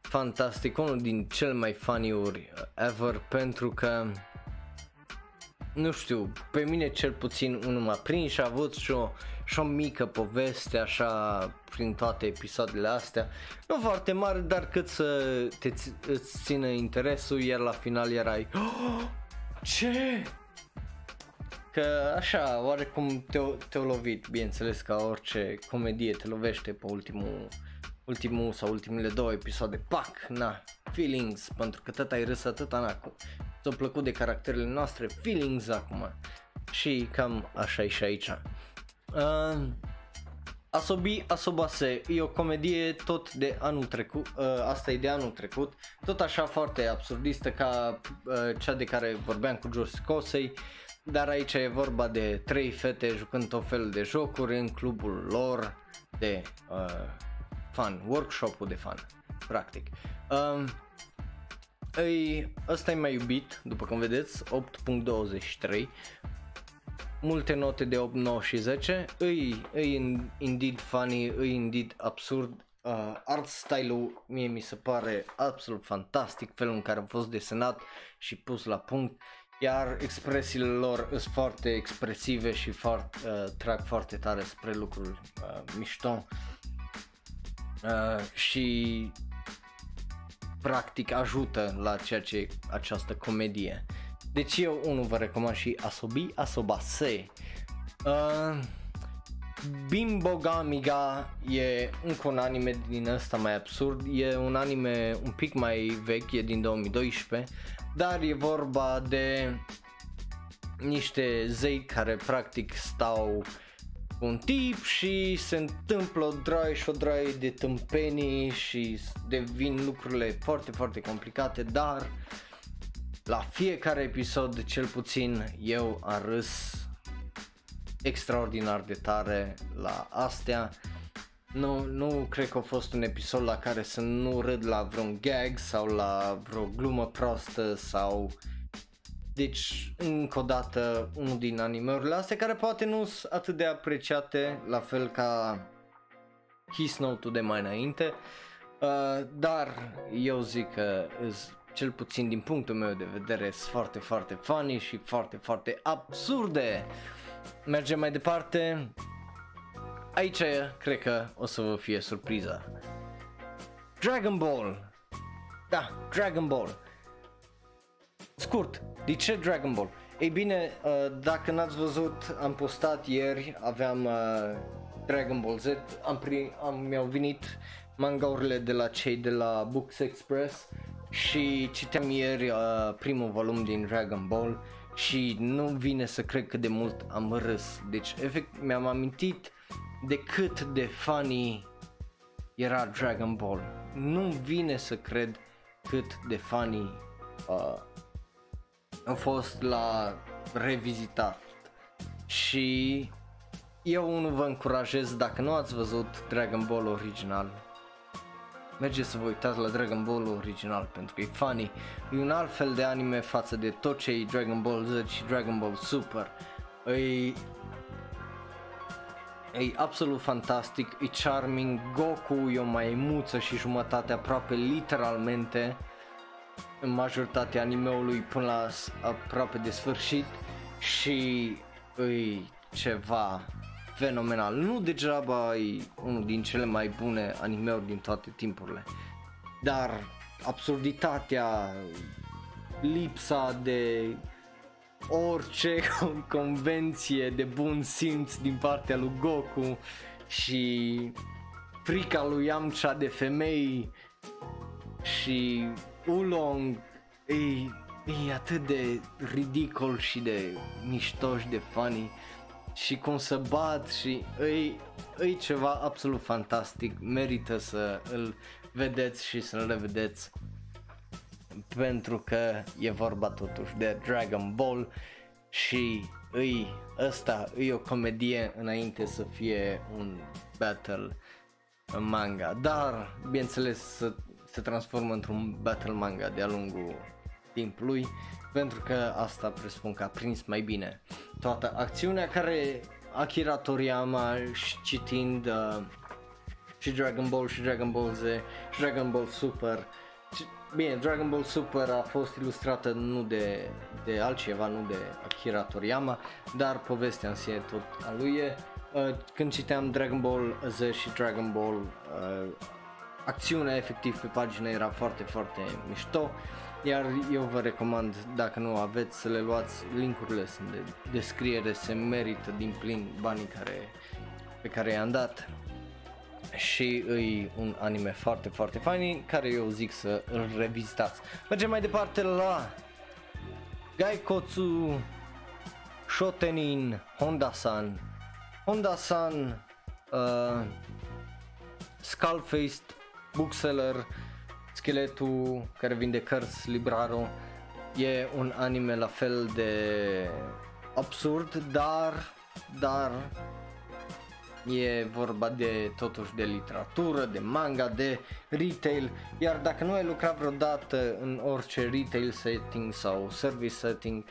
fantastic, unul din cel mai funny-uri ever, pentru că nu știu, pe mine cel puțin unul m-a prins și a avut și o, și o mică poveste așa prin toate episoadele astea, nu foarte mare, dar cât să te, îți țină interesul, iar la final erai oh, ce? Că așa, oarecum te-o, te-o lovit, bineînțeles ca orice comedie te lovește pe ultimul ultimul sau ultimile două episoade, pac, na, feelings, pentru că tot ai râs atâta, na, s-a plăcut de caracterele noastre, feelings acum, și cam așa e și aici. Uh, Asobi Asobase e o comedie tot de anul trecut, uh, asta e de anul trecut, tot așa foarte absurdistă ca uh, cea de care vorbeam cu George Cosei, dar aici e vorba de trei fete jucând tot felul de jocuri în clubul lor de... Uh, Fun, workshop-ul de fun, practic. Um, ei, ăsta e mai iubit, după cum vedeți, opt virgulă douăzeci și trei, multe note de opt, nouă și zece, îi, îi indeed funny, îi indeed absurd, uh, art style-ul mie mi se pare absolut fantastic, felul în care a fost desenat și pus la punct, iar expresiile lor sunt foarte expresive și foarte, uh, trag foarte tare spre lucruri uh, mișto. Uh, și practic ajută la ceea ce e această comedie. Deci eu unul vă recomand și Asobi Asobase. uh, Bimbogamiga e încă un anime din ăsta mai absurd. E un anime un pic mai vechi, e din două mii doisprezece, dar e vorba de niște zei care practic stau un tip și se întâmplă o draie și o draie de tâmpenii și devin lucrurile foarte, foarte complicate, dar la fiecare episod, cel puțin eu am râs extraordinar de tare la astea. Nu, nu cred că a fost un episod la care să nu râd la vreun gag sau la vreo glumă proastă sau... Deci, încă o dată, unul din anime-urile astea care poate nu sunt atât de apreciate, la fel ca Kiss Note-ul de mai înainte, uh, dar eu zic că, cel puțin din punctul meu de vedere, sunt foarte, foarte funny și foarte, foarte absurde. Mergem mai departe. Aici cred că o să vă fie surpriza. Dragon Ball. Da, Dragon Ball. Scurt, de ce Dragon Ball? Ei bine, dacă n-ați văzut, am postat ieri, aveam Dragon Ball Z, am pri- am, mi-au venit mangaurile de la cei de la Books Express și citeam ieri primul volum din Dragon Ball și nu vine să cred cât de mult am râs. Deci, efect, mi-am amintit de cât de funny era Dragon Ball. Nu vine să cred cât de funny uh, am fost la revizitat. Și eu nu vă încurajez, dacă nu ați văzut Dragon Ball original, mergeți să vă uitați la Dragon Ball original, pentru că e funny, e un alt fel de anime față de tot ce e Dragon Ball Z și Dragon Ball Super. E... e absolut fantastic, e charming, Goku e o maimuță și jumătate aproape literalmente în majoritatea animeului până la aproape de sfârșit și e ceva fenomenal. Nu degeaba e unul din cele mai bune anime-uri din toate timpurile, dar absurditatea, lipsa de orice convenție de bun simț din partea lui Goku și frica lui Yamcha de femei și Oolong e, e atât de ridicol și de mișto și de funny și cum să bat și e, e ceva absolut fantastic, merită să îl vedeți și să îl revedeți, pentru că e vorba totuși de Dragon Ball și îi, ăsta e o comedie înainte să fie un battle manga, dar bineînțeles se, se transformă într-un battle manga de-a lungul timpului, pentru că asta presupun că a prins mai bine toată acțiunea care Akira Toriyama, citind uh, și Dragon Ball și Dragon Ball Z și Dragon Ball Super. Bine, Dragon Ball Super a fost ilustrată nu de, de altcineva, nu de Akira Toriyama, dar povestea în sine tot a lui e. Când citeam Dragon Ball Z și Dragon Ball, acțiunea efectiv pe pagină era foarte, foarte mișto, iar eu vă recomand, dacă nu aveți, să le luați, linkurile sunt de descriere, se merită din plin banii care, pe care i-am dat. Și e un anime foarte, foarte fain, care eu zic să îl revizitați. Mergem mai departe la Gaikotsu Shotenin Honda-san. Honda-san uh, Skull-faced Bookseller, scheletul care vinde cărți, librarul. E un anime la fel de absurd, dar, dar e vorba de totuși de literatură, de manga, de retail, iar dacă nu ai lucrat vreodată în orice retail setting sau service setting,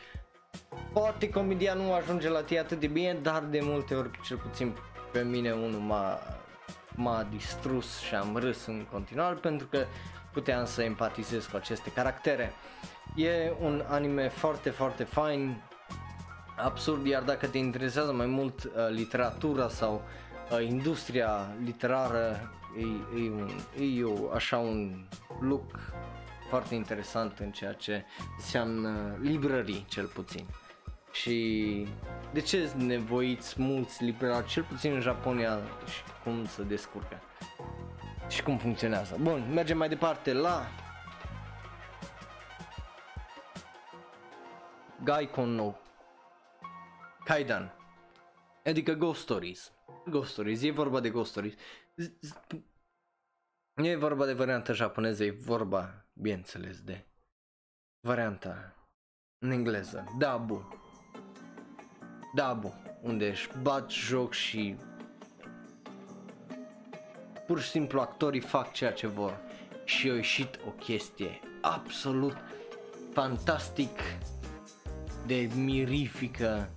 poate comedia nu ajunge la tine atât de bine, dar de multe ori, cel puțin pe mine, unul m-a, m-a distrus și am râs în continuare pentru că puteam să empatizez cu aceste caractere. E un anime foarte, foarte fain, absurd, iar dacă te interesează mai mult uh, literatura sau uh, industria literară, e, e, un, e o, așa un look foarte interesant în ceea ce înseamnă librării, cel puțin. Și de ce nevoiți mulți librari, cel puțin în Japonia, și cum se descurcă și cum funcționează. Bun, mergem mai departe la Gaikon no Kaidan, adică Ghost Stories. Ghost Stories, e vorba de Ghost Stories. Nu e vorba de varianta japoneză, e vorba, bineînțeles, de varianta în engleză. Dabu. Dabu, unde își bat joc și pur și simplu actorii fac ceea ce vor. Și a ieșit o chestie absolut fantastic de mirifică.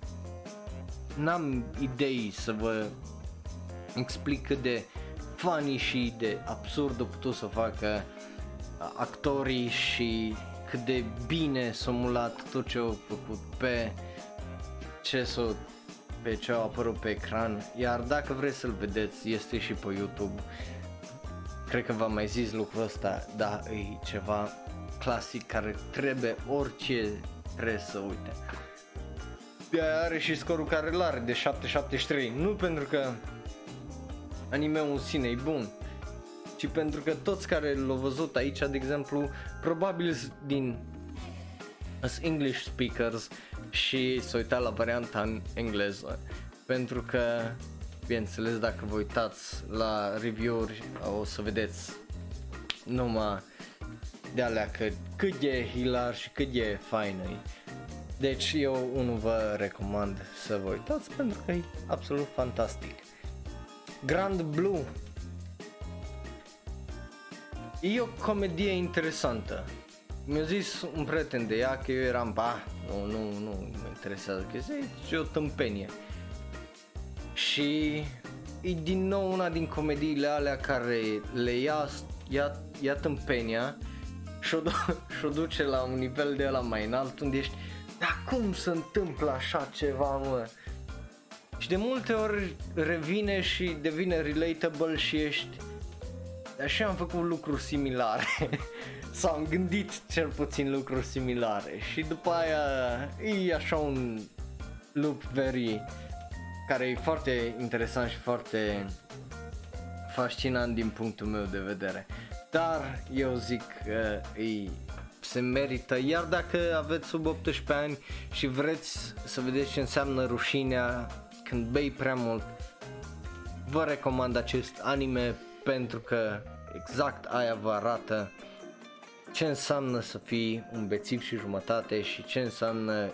N-am idei să vă explic cât de funny și de absurd o putut să facă actorii și cât de bine s-a mulat tot ce au făcut pe ce s-o, pe ce au apărut pe ecran. Iar dacă vreți să-l vedeți, este și pe YouTube. Cred că v-am mai zis lucrul ăsta, dar e ceva clasic care trebuie, orice trebuie să uite. De-aia are și scorul care l-are de șapte virgulă șaptezeci și trei, nu pentru că anime-ul în sine e bun, ci pentru că toți care l-au văzut aici, de exemplu, probabil din English speakers și s-au uitat la varianta în engleză, pentru că, bineînțeles, dacă vă uitați la review-uri o să vedeți numai de alea, că cât e hilar și cât e faină. Deci eu unul vă recomand să vă uitați pentru că e absolut fantastic. Grand Blue e o comedie interesantă. Mi-a zis un prieten de ea că eu eram, ba, nu, nu, nu mă interesează chestia, e o tâmpenie. Și e din nou una din comediile alea care le ia, ia, ia tâmpenia și o, și o duce la un nivel de ăla mai înalt unde ești, dar cum se întâmplă așa ceva, mă? Și de multe ori revine și devine relatable și ești, așa am făcut lucruri similare. Sau am gândit cel puțin lucruri similare și după aia e așa un loop very, care e foarte interesant și foarte fascinant din punctul meu de vedere. Dar eu zic că e, se merită, iar dacă aveți sub optsprezece ani și vreți să vedeți ce înseamnă rușinea când bei prea mult, vă recomand acest anime pentru că exact aia vă arată ce înseamnă să fii un bețiv și jumătate și ce înseamnă,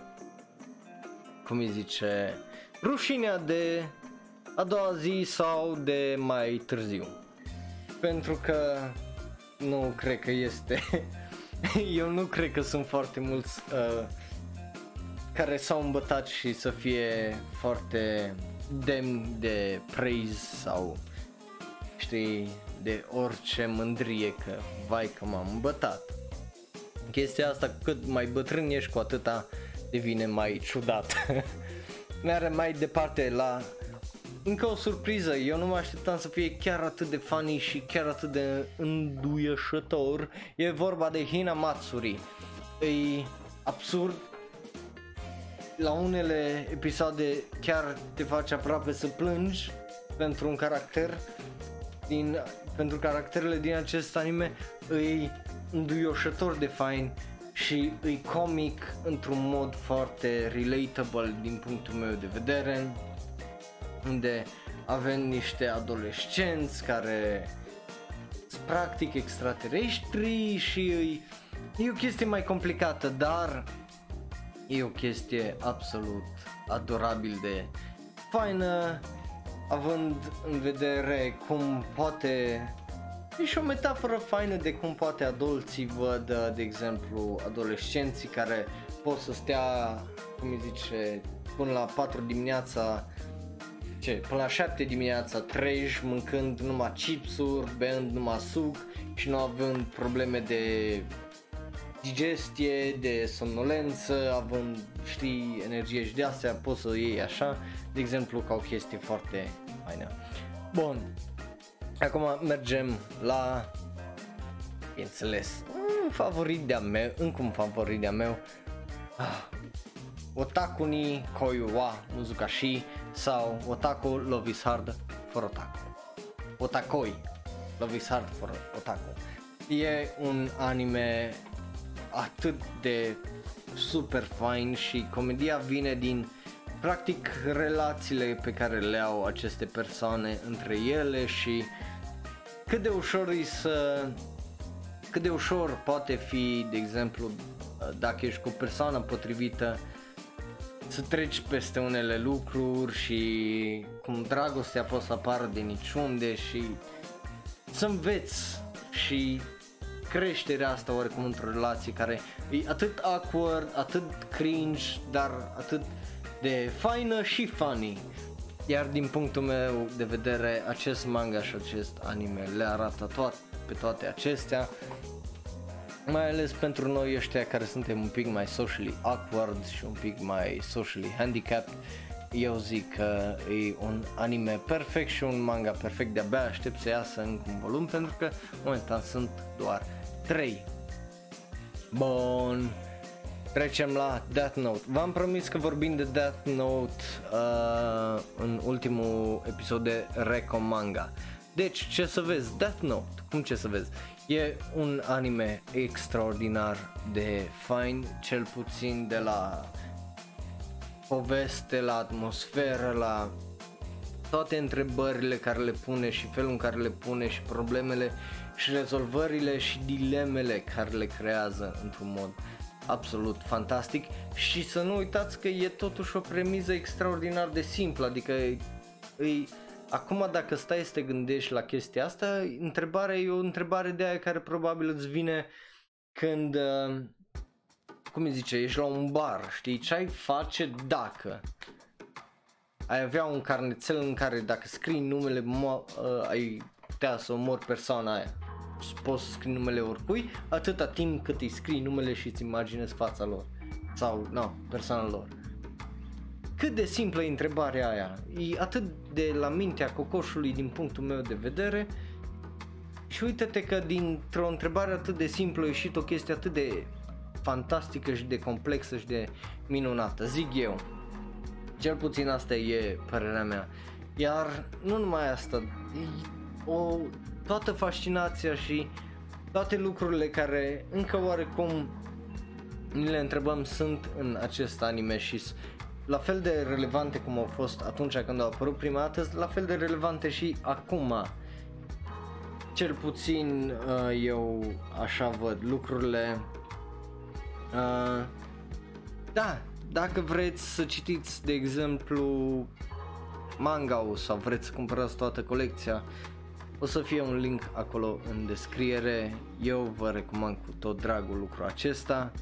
cum îi zice, rușinea de a doua zi sau de mai târziu. Pentru că nu cred că este, eu nu cred că sunt foarte mulți uh, care s-au îmbătat și să fie foarte demn de praise sau, știi, de orice mândrie că vai că m-am îmbătat. Chestia asta, cu cât mai bătrân ești, cu atâta devine mai ciudat. Mergem mai departe la încă o surpriză. Eu nu mă așteptam să fie chiar atât de funny și chiar atât de înduioșător. E vorba de Hina Matsuri. E absurd. La unele episoade chiar te face aproape să plângi pentru un caracter din, pentru caracterele din acest anime. Îi înduioșător de fain și îi comic într-un mod foarte relatable din punctul meu de vedere, unde avem niște adolescenți care sunt practic extraterestri și îi, e o chestie mai complicată, dar e o chestie absolut adorabil de faină, având în vedere cum poate, e și o metaforă faină de cum poate adulții văd, de exemplu, adolescenții care pot să stea, cum îi zice, până la patru dimineața, ce, până la șapte dimineața treji, mâncând numai chipsuri, beând numai suc și nu având probleme de digestie, de somnolență, având, știi, energie și de astea, poți să iei așa, de exemplu, ca o chestie foarte faină. Bun, acum mergem la, bineînțeles, un favorit de-a meu, încă un favorit de-a meu, ah, Otaku ni Koi wa Muzukashi sau Otaku Love is Hard for Otaku. Otakoi Love is Hard for Otaku. E un anime atât de super fain și comedia vine din practic relațiile pe care le au aceste persoane între ele și cât de ușor e să, cât de ușor poate fi, de exemplu, dacă ești cu o persoană potrivită, să treci peste unele lucruri și cum dragostea poate să apară de niciunde și să înveți și creșterea asta oricum într-o relație care e atât awkward, atât cringe, dar atât de faină și funny. Iar din punctul meu de vedere, acest manga și acest anime le arată toate, pe toate acestea, mai ales pentru noi ăștia care suntem un pic mai socially awkward și un pic mai socially handicapped. Eu zic că e un anime perfect și un manga perfect, de-abia aștept să iasă încă un volum pentru că momentan sunt doar trei. Bun, trecem la Death Note. V-am promis că vorbim de Death Note uh, în ultimul episod de Recomanga. Deci, ce să vezi? Death Note, cum ce să vezi? E un anime extraordinar de fain, cel puțin de la poveste, la atmosferă, la toate întrebările care le pune și felul în care le pune și problemele și rezolvările și dilemele care le creează într-un mod absolut fantastic. Și să nu uitați că e totuși o premiză extraordinar de simplă, adică îi... Acum dacă stai să te gândești la chestia asta, întrebarea e o întrebare de aia care probabil îți vine când, uh, cum îi zice, ești la un bar, știi, ce ai face dacă ai avea un carnețel în care dacă scrii numele mo- uh, ai putea să omori persoana aia. Poți să scrii numele oricui, atâta timp cât îi scrii numele și îți imaginezi fața lor sau, no, persoana lor. Cât de simplă e întrebarea aia, e atât de la mintea cocoșului din punctul meu de vedere. Și uite-te că dintr-o întrebare atât de simplă a ieșit o chestie atât de fantastică și de complexă și de minunată, zic eu. Cel puțin asta e părerea mea. Iar nu numai asta, o, toată fascinația și toate lucrurile care încă oarecum ni le întrebăm sunt în acest anime și la fel de relevante cum au fost atunci când au apărut prima dată, la fel de relevante și acum. Cel puțin eu așa văd lucrurile. Da, dacă vreți să citiți, de exemplu, manga-ul sau vreți să cumpărați toată colecția, o să fie un link acolo în descriere. Eu vă recomand cu tot dragul lucrul acesta.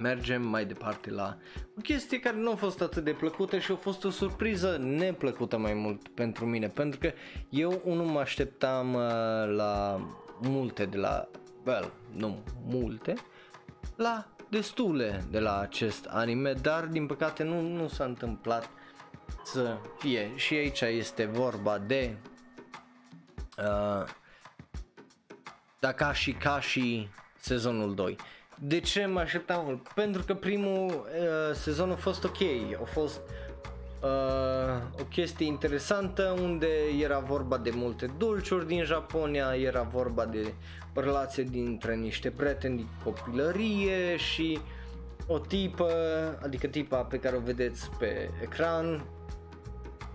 Mergem mai departe la o chestie care nu a fost atât de plăcută și a fost o surpriză neplăcută mai mult pentru mine, pentru că eu nu mă așteptam la multe de la, well, nu multe, la destule de la acest anime, dar din păcate nu, nu s-a întâmplat să fie. Și aici este vorba de uh, Takashi Kashi sezonul doi. De ce mă așteptam mult? Pentru că primul uh, sezon a fost ok, a fost uh, o chestie interesantă unde era vorba de multe dulciuri din Japonia, era vorba de o relație dintre niște prieteni din copilărie și o tipă, adică tipa pe care o vedeți pe ecran,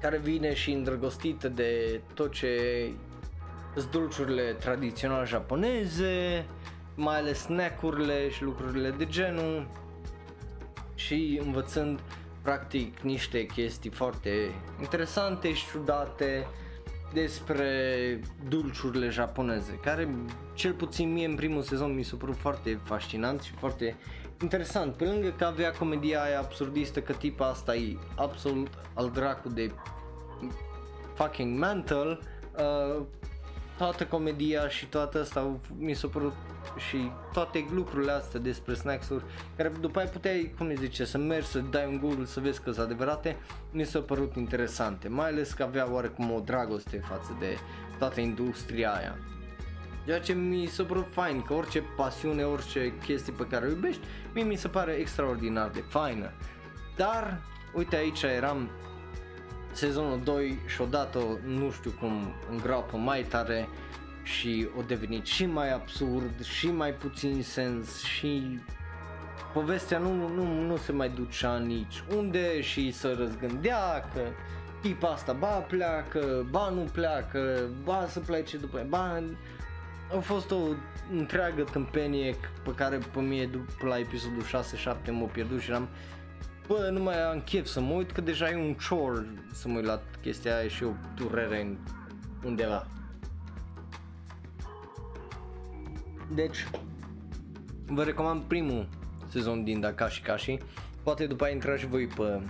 care vine și îndrăgostită de tot ce sunt dulciurile tradiționale japoneze, mai ales snack-urile și lucrurile de genul, și învățând practic niște chestii foarte interesante și ciudate despre dulciurile japoneze, care cel puțin mie în primul sezon mi s-a părut foarte fascinant și foarte interesant, pe lângă că avea comedia aia absurdistă că tipa asta e absolut al dracu de fucking mental. uh, Toată comedia și toată asta mi s-a părut, și toate lucrurile astea despre snacks-uri care după aia puteai, cum îi zice, să mergi să dai un Google să vezi că sunt adevărate, mi s-a părut interesante, mai ales că avea oarecum o dragoste față de toată industria aia, ceea ce mi s-a părut fain, că orice pasiune, orice chestie pe care o iubești, mie mi se pare extraordinar de faină. Dar uite, aici eram sezonul doi și odată nu știu cum îngroapă mai tare și o devenit și mai absurd și mai puțin sens și povestea nu, nu, nu se mai ducea nici unde și să răzgândea că tipa asta ba pleacă, ba nu pleacă, ba să plece după aia, ba... A fost o întreagă tâmpenie pe care pe mine după la episodul șase șapte m-a pierdut și eram... Bă, nu mai am chef să mă uit, că deja e un chore să mă uit la chestia aia și o durere în undeva. Deci, vă recomand primul sezon din Takashi Kashi. Poate după aia intrați și voi pe,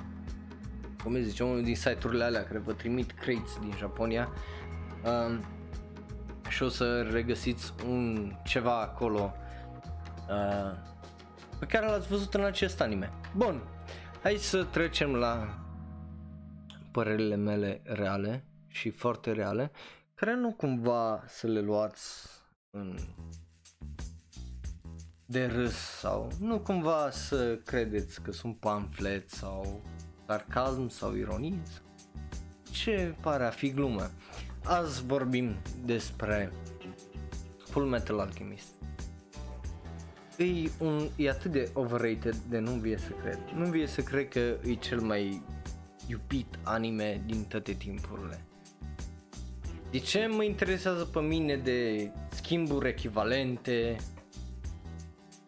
cum îi zice, unul din site-urile alea care vă trimit crates din Japonia. Uh, și o să regăsiți un ceva acolo uh, pe care l-ați văzut în acest anime. Bun, hai să trecem la părerile mele reale și foarte reale, care nu cumva să le luați în... de râs sau nu cumva să credeți că sunt pamflet sau sarcasm sau ironie, ce pare a fi glumă. Azi vorbim despre Fullmetal Alchemist. E, un, e atât de overrated de nu vie să cred. Nu vie să cred că e cel mai iubit anime din toate timpurile. De ce mă interesează pe mine de schimburi echivalente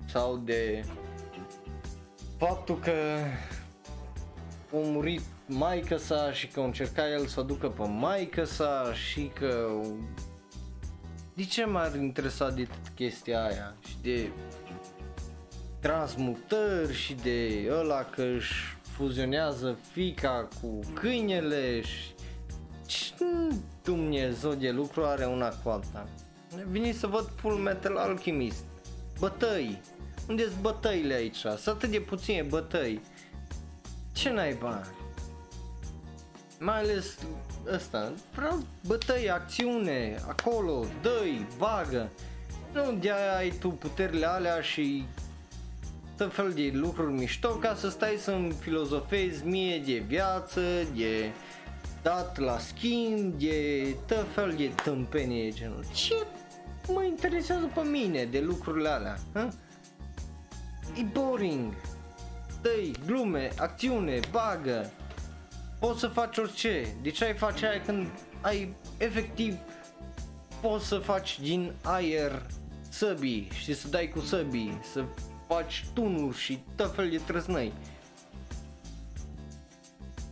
sau de faptul că a murit maica sa și că încerca el să aducă pe maica sa și că... De ce m-ar interesa de chestia aia și de transmutări și de ăla că își fuzionează fica cu câinele și... Dumnezeu de lucru are una cu alta. Vine să văd Fullmetal Alchemist. Bătăi. Unde-s bătăile aici? Sunt atât de puține bătăi. Ce naiba? Mai ales ăsta. Vreau bătăi, acțiune. Acolo, dă-i, bagă. Nu de-aia ai tu puterile alea și tot fel de lucruri mișto ca să stai să-mi filozofezi mie de viață, de... dat la schimb, de tot fel de tâmpenie genul. Ce mă interesează pe mine de lucrurile alea? Ha? E boring. Dă-i glume, acțiune, bagă. Poți să faci orice. De ce ai face aia când ai efectiv poți să faci din aer săbii și să dai cu săbii, să faci tunuri și tot fel de trăznăi.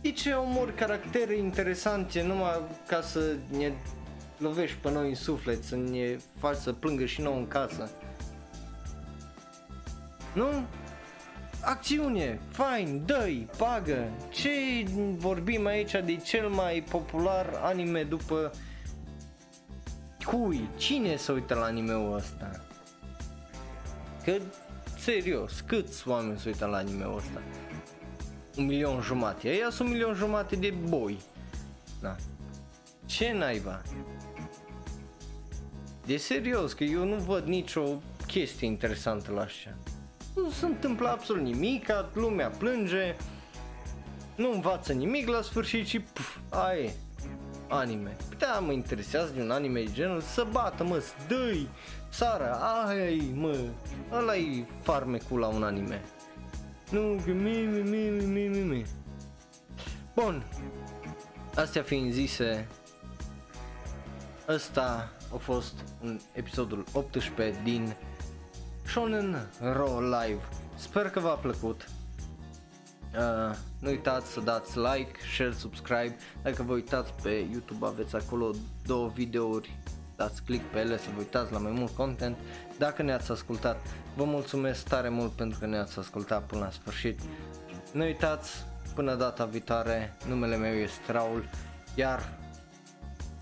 De ce omori caractere interesante numai ca să ne lovești pe noi în suflet, să ne faci să plângă și nouă în casă? Nu? Acțiune, fain, dă-i, bagă! Ce vorbim aici de cel mai popular anime după cui? Cine se uită la anime-ul ăsta? Că, serios, câți oameni se uită la anime-ul ăsta? Un milion jumate, aia sunt un milion jumate de boi. Da. Ce naiba? De serios, că eu nu văd nicio chestie interesantă la așa. Nu se întâmplă absolut nimic, lumea plânge, nu învață nimic la sfârșit și pf, aia e, anime. Da, mă interesează de un anime de genul, să bată mă, să dă-i, sară, aia-i mă, ăla-i farmecul la un anime. Nu, că mi, mi, mi, mi, mi, mi. Bun. Astea fiind zise, ăsta a fost un episodul optsprezece din Shonen Roll Live. Sper că v-a plăcut. Uh, nu uitați să dați like, share, subscribe. Dacă vă uitați pe YouTube aveți acolo două videouri. Dați click pe ele să vă uitați la mai mult content. Dacă ne-ați ascultat, vă mulțumesc tare mult pentru că ne-ați ascultat până la sfârșit. Nu uitați, până data viitoare, numele meu este Raul, iar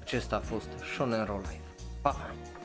acesta a fost Shonen Roll Live. Pa!